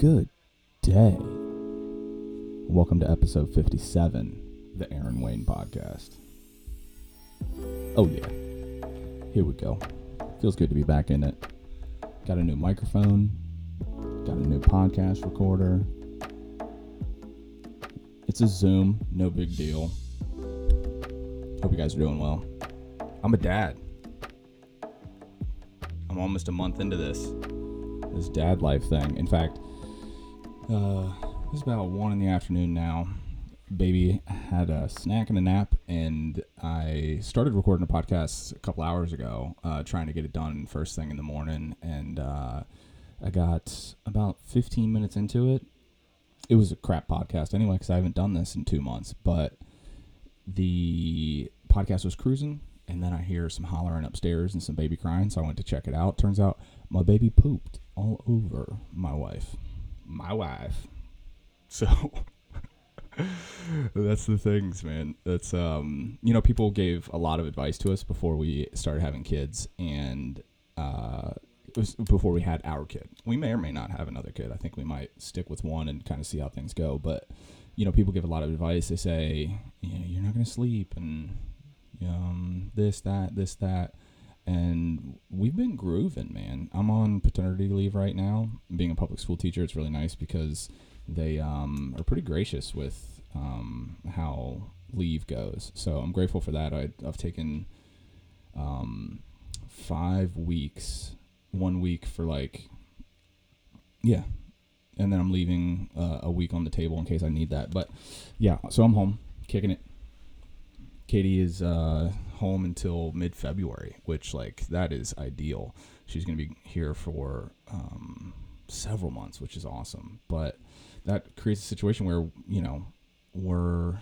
Good day. Welcome to episode 57, the Aaron Wayne podcast. Oh yeah, here we go. Feels good to be back in it. Got a new microphone, got a new podcast recorder. It's a Zoom, no big deal. Hope you guys are doing well. I'm a dad. I'm almost a month into this dad life thing. In fact, it's about 1 p.m. now. Baby had a snack and a nap, and I started recording a podcast a couple hours ago, trying to get it done first thing in the morning, and I got about 15 minutes into it. It was a crap podcast anyway, because I haven't done this in 2 months, but the podcast was cruising, and then I hear some hollering upstairs and some baby crying, so I went to check it out. Turns out my baby pooped all over my wife. So that's the things, man. That's, people gave a lot of advice to us before we started having kids, and before we had our kid. We may or may not have another kid. I think we might stick with one and kind of see how things go. But, people give a lot of advice. They say, you're not going to sleep and this, that. And we've been grooving, man. I'm on paternity leave right now. Being a public school teacher, it's really nice because they are pretty gracious with how leave goes. So I'm grateful for that. I've taken 5 weeks, 1 week for and then I'm leaving a week on the table in case I need that. But yeah, so I'm home, kicking it. Katie is home until mid-February, which that is ideal. She's going to be here for several months, which is awesome. But that creates a situation where, we're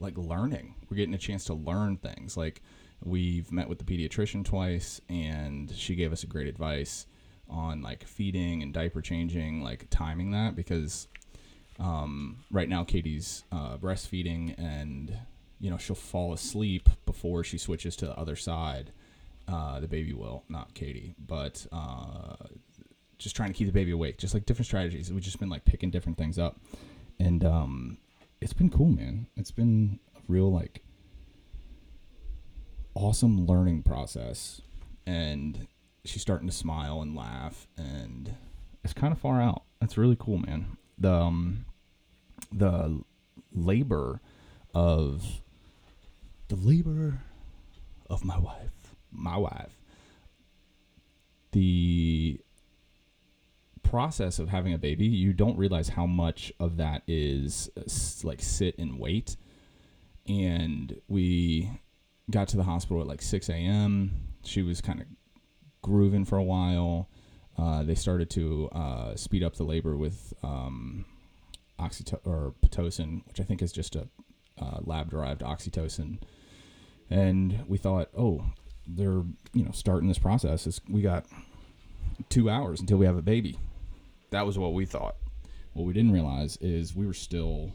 learning. We're getting a chance to learn things. We've met with the pediatrician twice, and she gave us a great advice on feeding and diaper changing, timing that, because right now Katie's breastfeeding, and she'll fall asleep before she switches to the other side. The baby will, not Katie, but just trying to keep the baby awake, just different strategies. We've just been picking different things up, and it's been cool, man. It's been a real awesome learning process, and she's starting to smile and laugh, and it's kind of far out. That's really cool, man. The labor of my wife, the process of having a baby, you don't realize how much of that is sit and wait. And we got to the hospital at 6 a.m. She was kind of grooving for a while. They started to speed up the labor with Pitocin, which I think is just a lab-derived oxytocin. And we thought, they're starting this process. We got 2 hours until we have a baby. That was what we thought. What we didn't realize is we were still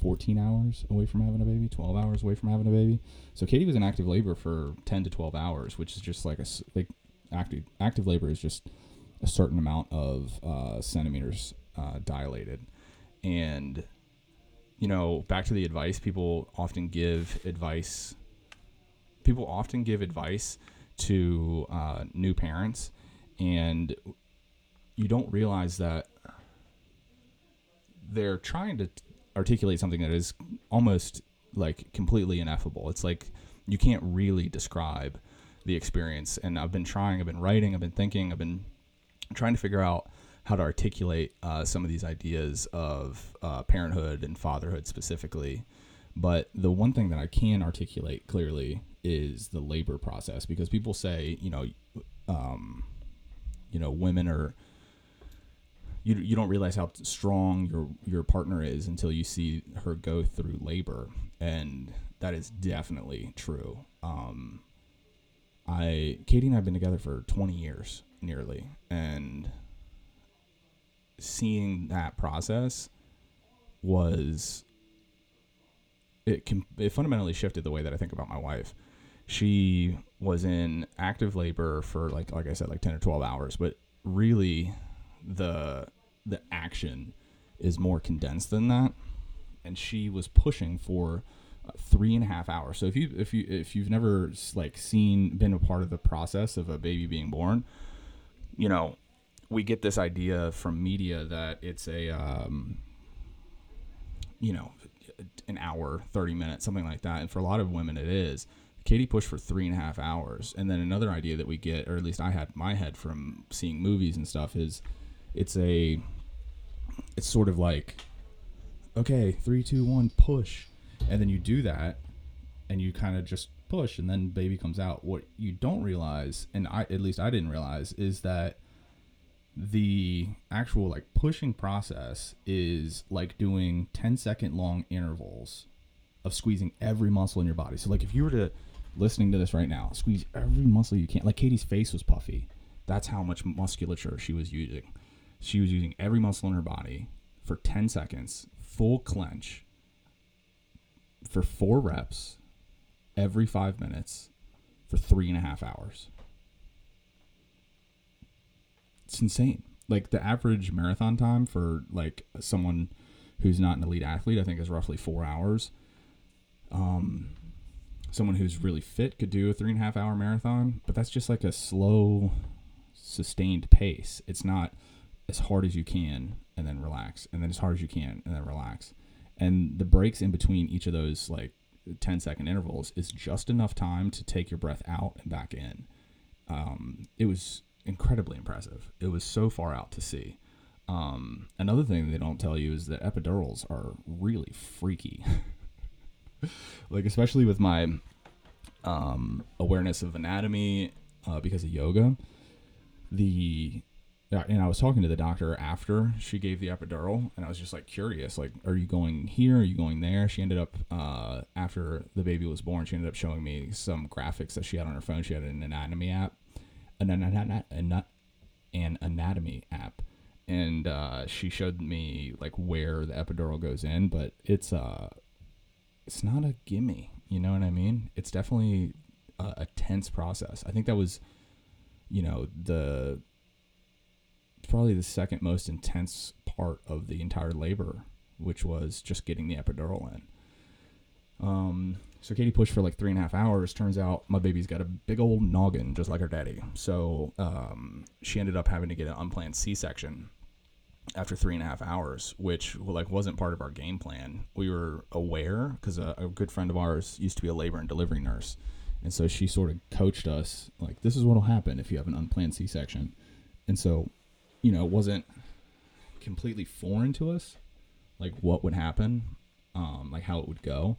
14 hours away from having a baby, 12 hours away from having a baby. So Katie was in active labor for 10 to 12 hours, which is just active labor is just a certain amount of centimeters dilated. And, back to the advice, people often give advice to new parents, and you don't realize that they're trying to articulate something that is almost completely ineffable. It's you can't really describe the experience. And I've been writing, I've been thinking, I've been trying to figure out how to articulate some of these ideas of parenthood and fatherhood specifically. But the one thing that I can articulate clearly is the labor process, because people say, women are, you don't realize how strong your partner is until you see her go through labor. And that is definitely true. Katie and I have been together for 20 years nearly, and seeing that process it fundamentally shifted the way that I think about my wife. She was in active labor for, 10 or 12 hours, but really the action is more condensed than that. And she was pushing for 3.5 hours. So if you've never like been a part of the process of a baby being born, you know, we get this idea from media that it's a, you know, an hour, 30 minutes, something like that. And for a lot of women, it is. Katie pushed for 3.5 hours. And then another idea that we get, or at least I had in my head from seeing movies and stuff, is it's sort of like, okay, 3, 2, 1, push. And then you do that and you kind of just push and then baby comes out. What you don't realize, and at least I didn't realize, is that the actual like pushing process is like doing 10-second long intervals of squeezing every muscle in your body. So like if you were to listening to this right now, squeeze every muscle you can. Like Katie's face was puffy. That's how much musculature she was using. She was using every muscle in her body for 10 seconds, full clench, for 4 reps every 5 minutes for 3.5 hours. It's insane. Like the average marathon time for like someone who's not an elite athlete, I think, is roughly 4 hours. Someone who's really fit could do a 3.5 hour marathon, but that's just like a slow, sustained pace. It's not as hard as you can and then relax, and then as hard as you can and then relax. And the breaks in between each of those like 10-second intervals is just enough time to take your breath out and back in. It was incredibly impressive. It was so far out to sea. Another thing they don't tell you is that epidurals are really freaky. Like, especially with my awareness of anatomy because of yoga, and I was talking to the doctor after she gave the epidural, and I was just like curious, like, are you going here? Are you going there? She ended up, after the baby was born, she ended up showing me some graphics that she had on her phone. She had an anatomy app, and she showed me like where the epidural goes in, but it's not a gimme. You know what I mean? It's definitely a tense process. I think that was, you know, probably the second most intense part of the entire labor, which was just getting the epidural in. So Katie pushed for like 3.5 hours. Turns out my baby's got a big old noggin, just like her daddy. So she ended up having to get an unplanned C-section after 3.5 hours, which like wasn't part of our game plan. We were aware because a good friend of ours used to be a labor and delivery nurse. And so she sort of coached us like, this is what will happen if you have an unplanned C-section. And so, you know, it wasn't completely foreign to us, like what would happen, like how it would go.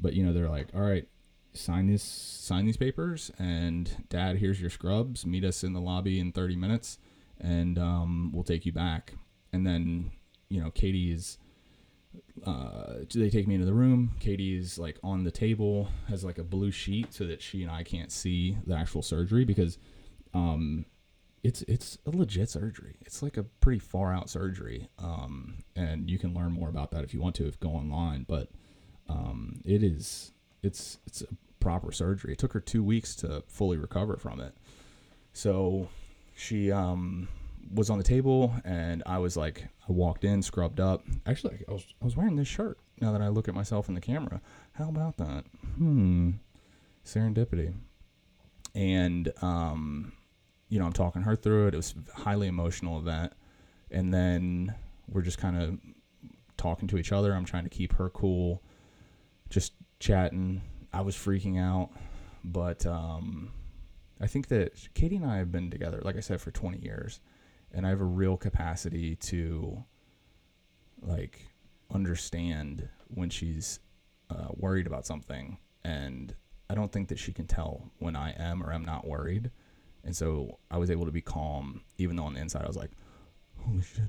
But, you know, they're like, all right, sign these papers, and Dad, here's your scrubs. Meet us in the lobby in 30 minutes, and we'll take you back. And then, you know, they take me into the room. Katie's like on the table, has like a blue sheet so that she and I can't see the actual surgery because, It's a legit surgery. It's like a pretty far out surgery. And you can learn more about that if you want to, if go online, but, it's a proper surgery. It took her 2 weeks to fully recover from it. So she, was on the table, and I was like, I walked in, scrubbed up. Actually, I was wearing this shirt now that I look at myself in the camera. How about that? Serendipity. And, you know, I'm talking her through it. It was a highly emotional event. And then we're just kind of talking to each other. I'm trying to keep her cool, just chatting. I was freaking out. But I think that Katie and I have been together, like I said, for 20 years. And I have a real capacity to, like, understand when she's worried about something. And I don't think that she can tell when I am or am not worried. And so I was able to be calm, even though on the inside I was like, holy shit.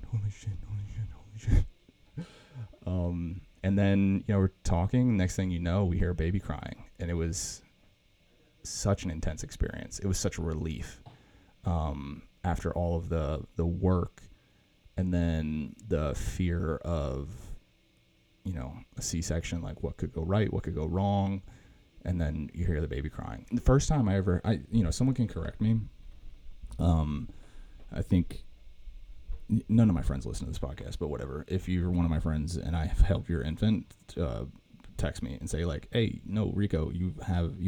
And then, you know, we're talking. Next thing you know, we hear a baby crying. And it was such an intense experience. It was such a relief after all of the work and then the fear of, you know, a C-section, like what could go right, what could go wrong. And then you hear the baby crying. The first time I ever, someone can correct me. I think none of my friends listen to this podcast, but whatever. If you're one of my friends and I have helped your infant, text me and say like, hey, no, Rico, you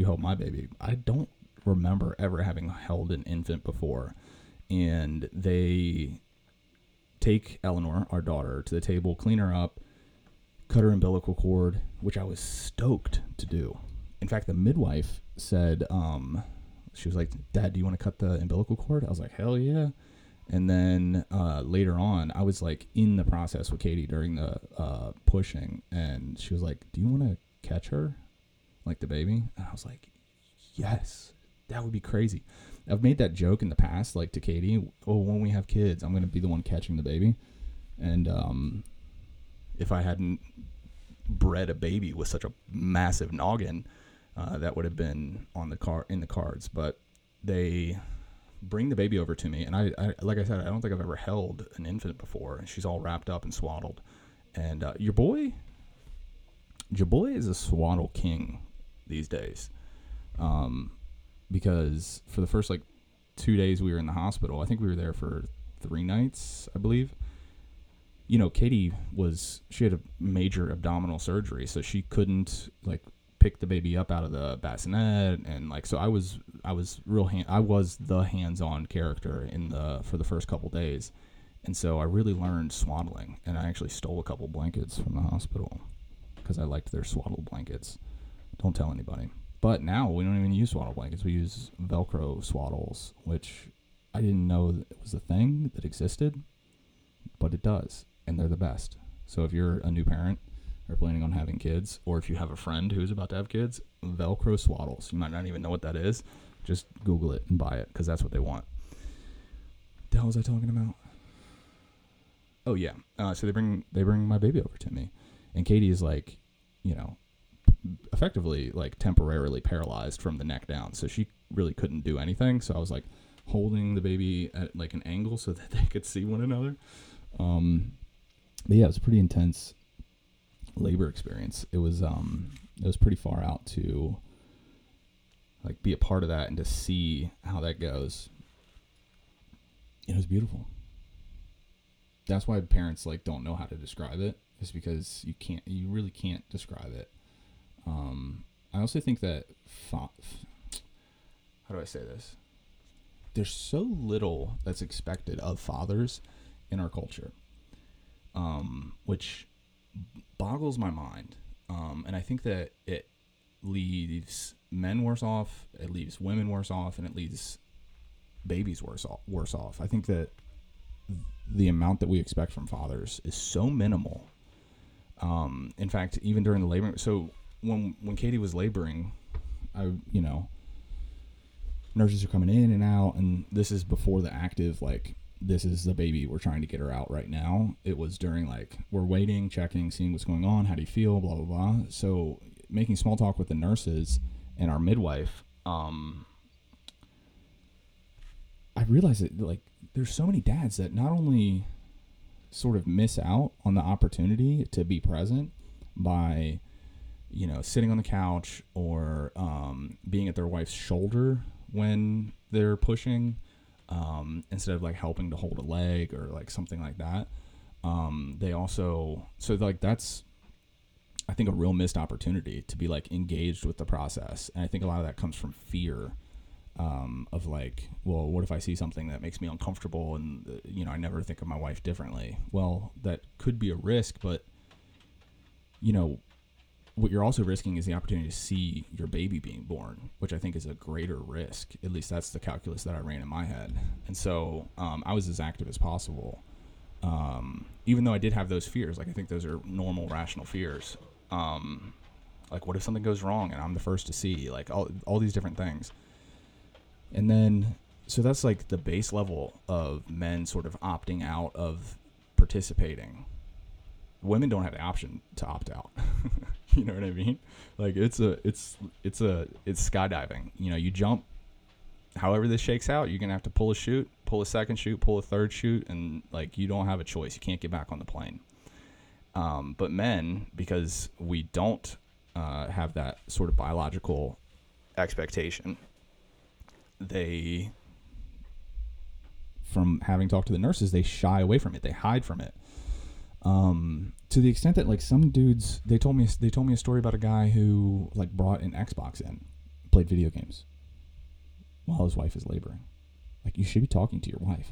helped my baby. I don't remember ever having held an infant before. And they take Eleanor, our daughter, to the table, clean her up, cut her umbilical cord, which I was stoked to do. In fact, the midwife said, she was like, Dad, do you want to cut the umbilical cord? I was like, hell yeah. And then later on, I was like in the process with Katie during the pushing, and she was like, do you want to catch her, like the baby? And I was like, yes, that would be crazy. I've made that joke in the past, like to Katie, oh, when we have kids, I'm going to be the one catching the baby. And if I hadn't bred a baby with such a massive noggin, that would have been in the cards. But they bring the baby over to me, and I like I said, I don't think I've ever held an infant before. And she's all wrapped up and swaddled. And your boy is a swaddle king these days. Because for the first like 2 days we were in the hospital, I think we were there for 3 nights, I believe. You know, Katie she had a major abdominal surgery, so she couldn't like pick the baby up out of the bassinet, and like, so I was the hands-on character for the first couple days, and so I really learned swaddling, and I actually stole a couple blankets from the hospital because I liked their swaddle blankets. Don't tell anybody. But now we don't even use swaddle blankets. We use Velcro swaddles, which I didn't know that it was a thing that existed, but it does, and they're the best. So if you're a new parent or planning on having kids, or if you have a friend who's about to have kids, Velcro swaddles. You might not even know what that is. Just Google it and buy it, because that's what they want. The hell was I talking about? Oh, yeah. So they bring my baby over to me, and Katie is like, you know, effectively like temporarily paralyzed from the neck down, so she really couldn't do anything. So I was like holding the baby at like an angle so that they could see one another. But yeah, it was a pretty intense labor experience. It was pretty far out to like be a part of that and to see how that goes. It was beautiful. That's why parents like don't know how to describe it. It's because you really can't describe it. I also think that, how do I say this? There's so little that's expected of fathers in our culture, which boggles my mind. And I think that it leaves men worse off, it leaves women worse off, and it leaves babies worse off. I think that the amount that we expect from fathers is so minimal. In fact, even during the labor, so when Katie was laboring, nurses are coming in and out, and this is before the active, like, this is the baby, we're trying to get her out right now. It was during like, we're waiting, checking, seeing what's going on, how do you feel, blah, blah, blah. So making small talk with the nurses and our midwife, I realized that like, there's so many dads that not only sort of miss out on the opportunity to be present by, you know, sitting on the couch or being at their wife's shoulder when they're pushing, instead of like helping to hold a leg or like something like that. They also, so like that's, I think, a real missed opportunity to be like engaged with the process. And I think a lot of that comes from fear of like, well, what if I see something that makes me uncomfortable and, you know, I never think of my wife differently. Well, that could be a risk, but, you know, what you're also risking is the opportunity to see your baby being born, which I think is a greater risk. At least that's the calculus that I ran in my head. And so I was as active as possible, even though I did have those fears. Like, I think those are normal, rational fears. Like, what if something goes wrong and I'm the first to see? Like, all these different things. And then, so that's like the base level of men sort of opting out of participating. Women don't have the option to opt out. You know what I mean? Like, it's skydiving. You know, you jump, however this shakes out, you're going to have to pull a chute, pull a second chute, pull a third chute. And like, you don't have a choice. You can't get back on the plane. But men, because we don't, have that sort of biological expectation, they from having talked to the nurses, they shy away from it. They hide from it. To the extent that, like, some dudes, they told me a story about a guy who, like, brought an Xbox in, played video games while his wife is laboring. Like, you should be talking to your wife.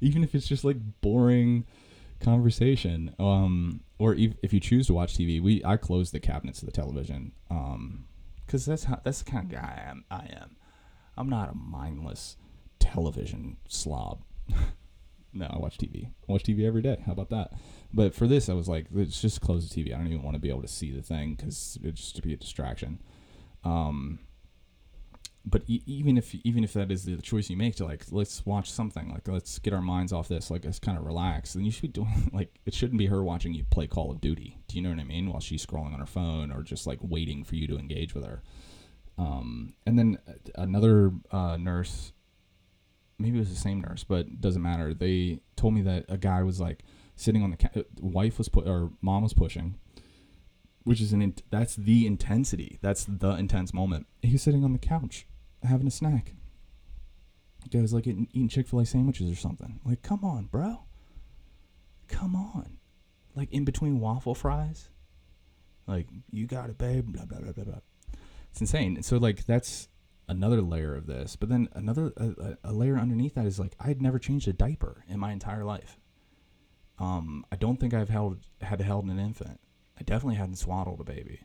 Even if it's just, like, boring conversation. Or if you choose to watch TV, I close the cabinets of the television. 'Cause that's the kind of guy I am. I'm not a mindless television slob. No, I watch TV. I watch TV every day. How about that? But for this, I was like, let's just close the TV. I don't even want to be able to see the thing because it's just to be a distraction. But even if that is the choice you make to, like, let's watch something, like, let's get our minds off this, like, let's kind of relax, then you should be doing, like, it shouldn't be her watching you play Call of Duty. Do you know what I mean? While she's scrolling on her phone or just, like, waiting for you to engage with her. And then another nurse, maybe it was the same nurse, but doesn't matter. They told me that a guy was, like, sitting on the mom was pushing. Which is that's the intensity. That's the intense moment. He was sitting on the couch having a snack. The guy was, like, eating Chick-fil-A sandwiches or something. Like, come on, bro. Come on. Like, in between waffle fries. Like, you got it, babe. Blah, blah, blah, blah, blah. It's insane. And so, like, that's another layer of this. But then another a layer underneath that is, like, I had never changed a diaper in my entire life. I don't think I've held an infant. I definitely hadn't swaddled a baby,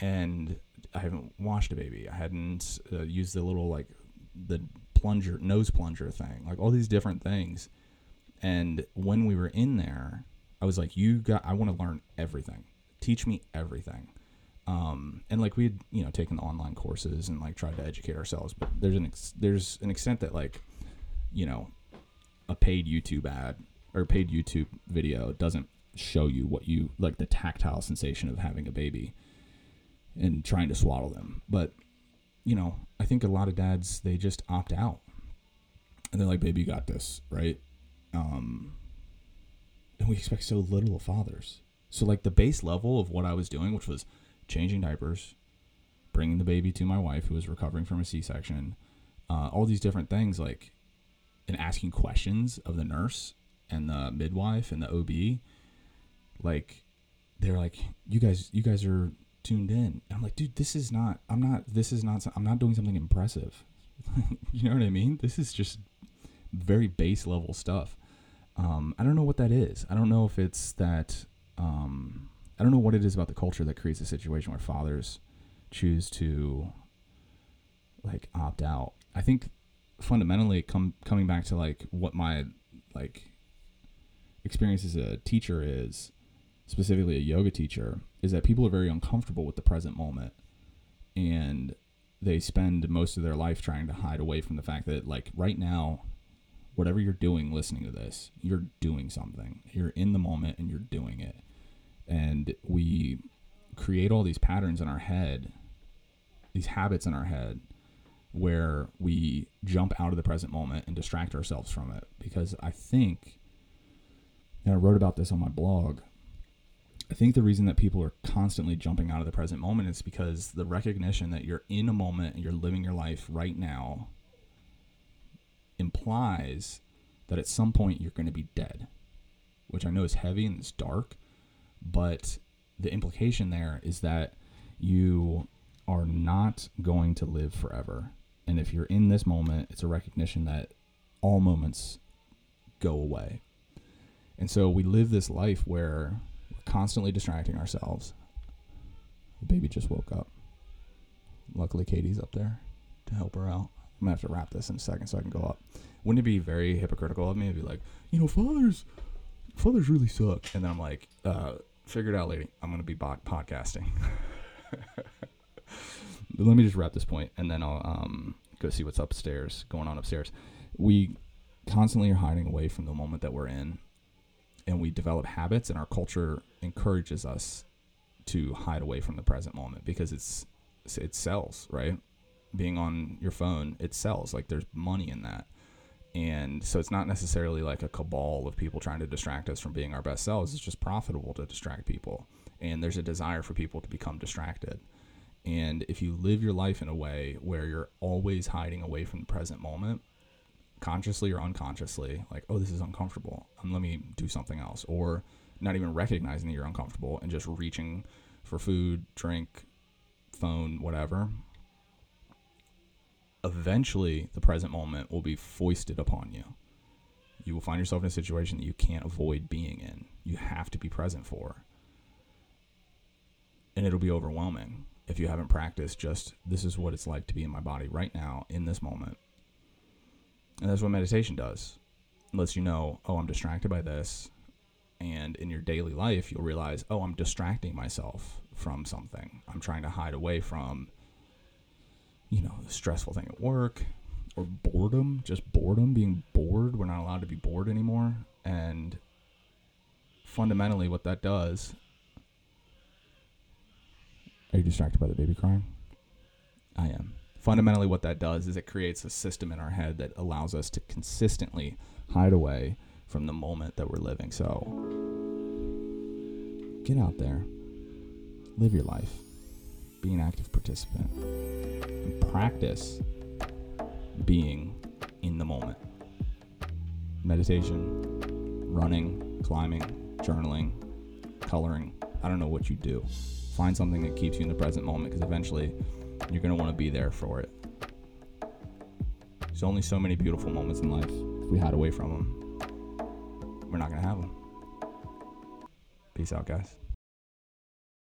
and I haven't washed a baby. I hadn't used the little, like, the plunger, nose plunger thing, like all these different things. And when we were in there, I was like, I want to learn everything. Teach me everything. And, like, we had, you know, taken online courses and, like, tried to educate ourselves, but there's an extent that, like, you know, a paid YouTube ad or paid YouTube video doesn't show you what you, like, the tactile sensation of having a baby and trying to swaddle them. But, you know, I think a lot of dads, they just opt out and they're like, baby, you got this, right? And we expect so little of fathers. So, like, the base level of what I was doing, which was changing diapers, bringing the baby to my wife who was recovering from a C-section, all these different things, like, and asking questions of the nurse and the midwife and the OB. Like, they're like, you guys are tuned in. And I'm like, dude, I'm not doing something impressive. You know what I mean? This is just very base level stuff. I don't know what that is. I don't know if it's that, I don't know what it is about the culture that creates a situation where fathers choose to, like, opt out. I think fundamentally coming back to, like, what my, like, experience as a teacher is, specifically a yoga teacher, is that people are very uncomfortable with the present moment, and they spend most of their life trying to hide away from the fact that, like, right now, whatever you're doing listening to this, you're doing something, you're in the moment, and you're doing it. And we create all these patterns in our head, these habits in our head, where we jump out of the present moment and distract ourselves from it. Because I think, and I wrote about this on my blog, I think the reason that people are constantly jumping out of the present moment is because the recognition that you're in a moment and you're living your life right now implies that at some point you're going to be dead, which I know is heavy and it's dark, but the implication there is that you are not going to live forever. And if you're in this moment, it's a recognition that all moments go away. And so we live this life where we're constantly distracting ourselves. The baby just woke up. Luckily, Katie's up there to help her out. I'm going to have to wrap this in a second so I can go up. Wouldn't it be very hypocritical of me to be like, you know, fathers really suck. And then I'm like, figure it out, lady. I'm going to be podcasting. But let me just wrap this point, and then I'll go see what's going on upstairs. We constantly are hiding away from the moment that we're in. And we develop habits, and our culture encourages us to hide away from the present moment because it sells, right? Being on your phone, it sells. Like, there's money in that. And so it's not necessarily like a cabal of people trying to distract us from being our best selves. It's just profitable to distract people. And there's a desire for people to become distracted. And if you live your life in a way where you're always hiding away from the present moment, consciously or unconsciously, like, oh, this is uncomfortable, and let me do something else, or not even recognizing that you're uncomfortable and just reaching for food, drink, phone, whatever. Eventually, the present moment will be foisted upon you. You will find yourself in a situation that you can't avoid being in. You have to be present for. And it'll be overwhelming if you haven't practiced just, this is what it's like to be in my body right now in this moment. And that's what meditation does. It lets you know, oh, I'm distracted by this. And in your daily life, you'll realize, oh, I'm distracting myself from something. I'm trying to hide away from, you know, the stressful thing at work, or boredom, just boredom, being bored. We're not allowed to be bored anymore. And fundamentally what that does, are you distracted by the baby crying? I am. Fundamentally what that does is it creates a system in our head that allows us to consistently hide away from the moment that we're living. So get out there, live your life, be an active participant, and practice being in the moment. Meditation, running, climbing, journaling, coloring. I don't know what you do. Find something that keeps you in the present moment, because eventually you're going to want to be there for it. There's only so many beautiful moments in life. If we hide away from them, we're not going to have them. Peace out, guys.